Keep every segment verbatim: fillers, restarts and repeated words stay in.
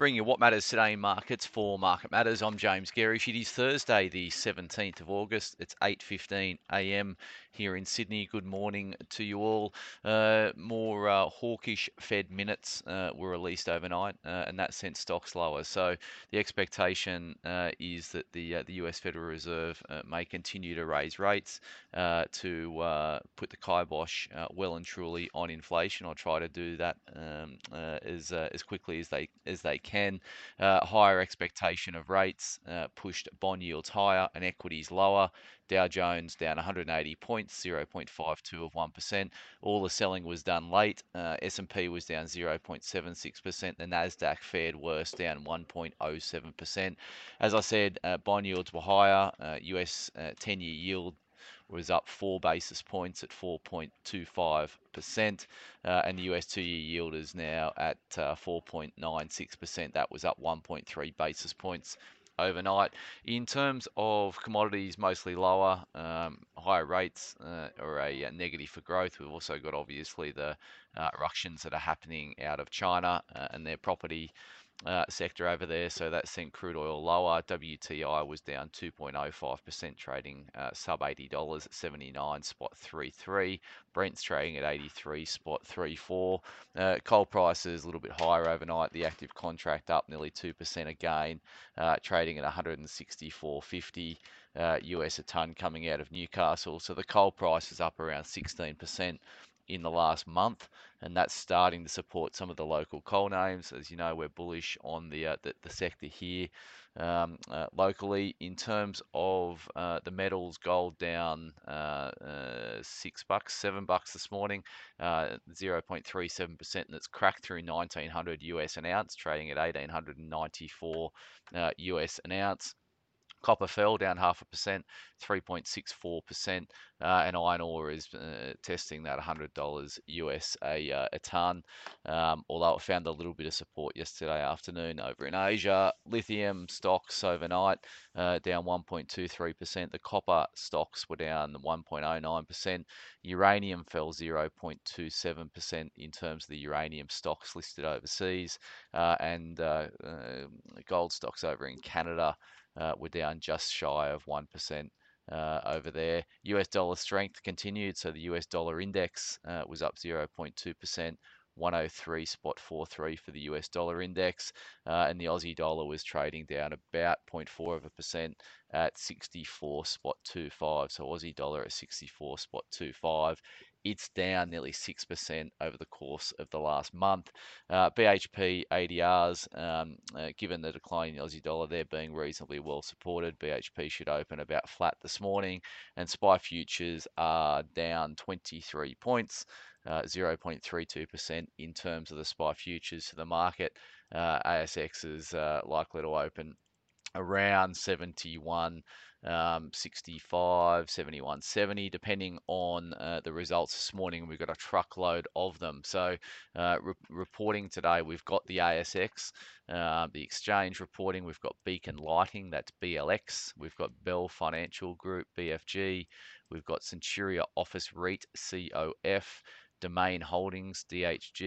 Bring you what matters today in markets for Market Matters. I'm James Gerrish. It is Thursday, the seventeenth of August. It's eight fifteen a m here in Sydney. Good morning to you all. Uh, more uh, hawkish Fed minutes uh, were released overnight, uh, and that sent stocks lower. So the expectation uh, is that the uh, the U S Federal Reserve uh, may continue to raise rates uh, to uh, put the kibosh uh, well and truly on inflation, or try to do that um, uh, as uh, as quickly as they as they can. Can uh, higher expectation of rates uh, pushed bond yields higher and equities lower. Dow Jones down one hundred eighty points, zero point five two of one percent. All the selling was done late. Uh, S and P was down zero point seven six percent. The NASDAQ fared worse, down one point zero seven percent. As I said, uh, bond yields were higher. Uh, U S uh, ten-year yield was up four basis points at four point two five percent, uh, and the U S two-year yield is now at uh, four point nine six percent. That was up one point three basis points overnight. In terms of commodities, mostly lower, um, higher rates uh, are a, a negative for growth. We've also got obviously the uh, ructions that are happening out of China uh, and their property Uh, sector over there, so that sent crude oil lower. W T I was down two point zero five percent, trading uh, sub eighty dollars at seventy-nine spot thirty-three. Brent's trading at eighty-three spot thirty-four. Uh, coal prices a little bit higher overnight. The active contract up nearly two percent again, uh, trading at one hundred sixty-four fifty uh, U S a ton coming out of Newcastle. So the coal price is up around sixteen percent in the last month, and that's starting to support some of the local coal names. As you know, we're bullish on the uh, the, the sector here um, uh, locally. In terms of uh, the metals, gold down uh, uh, six bucks, seven bucks this morning, uh, zero point three seven percent, and it's cracked through nineteen hundred U S an ounce, trading at eighteen ninety-four uh, U S an ounce. Copper fell down half a percent, three point six four percent, uh, and iron ore is uh, testing that one hundred dollars U S a, uh, a ton, um, although it found a little bit of support yesterday afternoon over in Asia. Lithium stocks overnight uh, down one point two three percent. The copper stocks were down one point zero nine percent. Uranium fell zero point two seven percent in terms of the uranium stocks listed overseas, uh, and uh, uh, gold stocks over in Canada Uh, we're down just shy of one percent uh, over there. U S dollar strength continued, so the U S dollar index uh, was up zero point two percent, one oh three spot forty-three for the U S dollar index, uh, and the Aussie dollar was trading down about zero point four of a percent at sixty-four spot twenty-five. So Aussie dollar at sixty-four spot twenty-five. It's down nearly six percent over the course of the last month. Uh, B H P A D Rs, um, uh, given the decline in Aussie dollar, they're being reasonably well supported. B H P should open about flat this morning, and S P I futures are down twenty-three points, uh, zero point three two percent in terms of the S P I futures to the market. Uh, A S X is uh, likely to open around seventy-one. Um, sixty-five, seventy-one, seventy, depending on uh, the results this morning. We've got a truckload of them. So uh, re reporting today, we've got the A S X, uh, the exchange reporting. We've got Beacon Lighting, that's B L X. We've got Bell Financial Group, B F G. We've got Centuria Office REIT, C O F. Domain Holdings, D H G,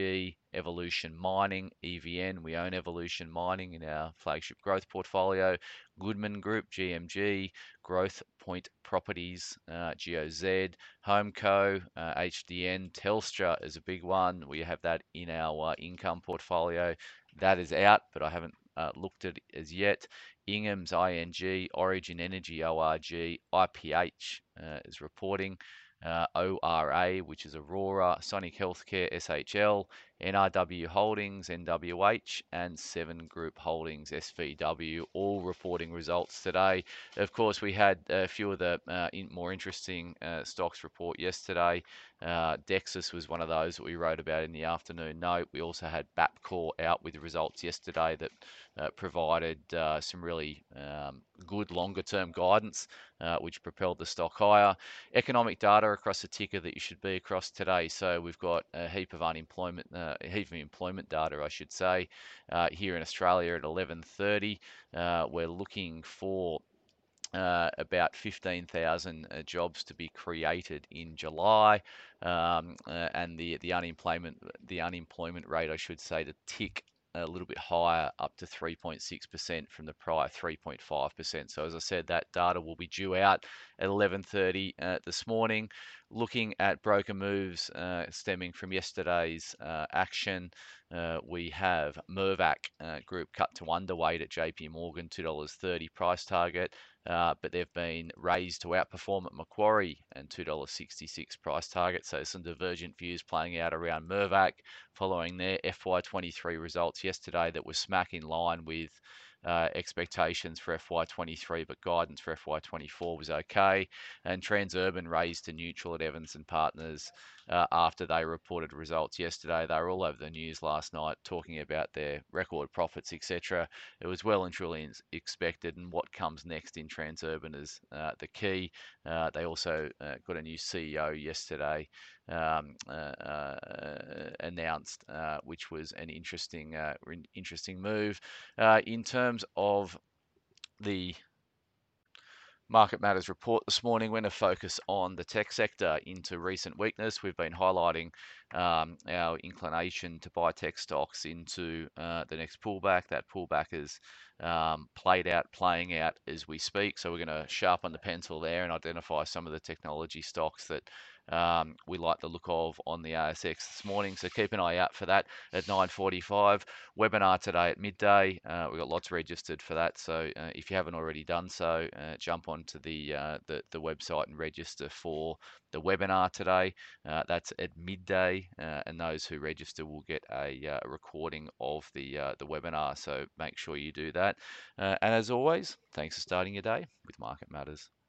Evolution Mining, E V N. We own Evolution Mining in our flagship growth portfolio. Goodman Group, G M G, Growth Point Properties, uh, G O Z, HomeCo, uh, H D N, Telstra is a big one. We have that in our uh, income portfolio. That is out, but I haven't uh, looked at it as yet. Ingham's, I N G, Origin Energy, O R G, I P H uh, is reporting. Uh, O R A, which is Aurora, Sonic Healthcare, S H L, N R W Holdings, N W H, and Seven Group Holdings, S V W, all reporting results today. Of course, we had a few of the uh, in more interesting uh, stocks report yesterday. Uh, Dexus was one of those that we wrote about in the afternoon note. We also had Bapcor out with results yesterday that uh, provided uh, some really um, good longer-term guidance, uh, which propelled the stock higher. Economic data across a ticker that you should be across today. So we've got a heap of unemployment, uh, a heap of employment data, I should say, uh, here in Australia at eleven thirty. Uh, we're looking for Uh, about fifteen thousand uh, jobs to be created in July, um, uh, and the the unemployment the unemployment rate, I should say, to tick a little bit higher, up to three point six percent from the prior three point five percent. So as I said, that data will be due out at eleven thirty uh, this morning. Looking at broker moves uh, stemming from yesterday's uh, action, uh, we have Mervac uh, Group cut to underweight at J P Morgan, two dollars thirty price target, uh, but they've been raised to outperform at Macquarie and two dollars sixty-six price target. So some divergent views playing out around Mervac following their F Y twenty-three results yesterday that were smack in line with Uh, expectations for F Y twenty-three, but guidance for F Y twenty-four was okay. And Transurban raised to neutral at Evans and Partners uh, after they reported results yesterday. They were all over the news last night talking about their record profits, et cetera. It was well and truly expected, and what comes next in Transurban is uh, the key. Uh, they also uh, got a new C E O yesterday um, uh, uh, announced, uh, which was an interesting, uh, interesting move. Uh, in terms In terms of the Market Matters report this morning, we're going to focus on the tech sector into recent weakness. We've been highlighting um, our inclination to buy tech stocks into uh, the next pullback. That pullback is um, played out, playing out as we speak. So we're going to sharpen the pencil there and identify some of the technology stocks that Um, we like the look of on the A S X this morning, so keep an eye out for that at nine forty-five. Webinar today at midday. Uh, we've got lots registered for that, so uh, if you haven't already done so, uh, jump onto the, uh, the the website and register for the webinar today. Uh, that's at midday, uh, and those who register will get a uh, recording of the uh, the webinar. So make sure you do that. Uh, and as always, thanks for starting your day with Market Matters.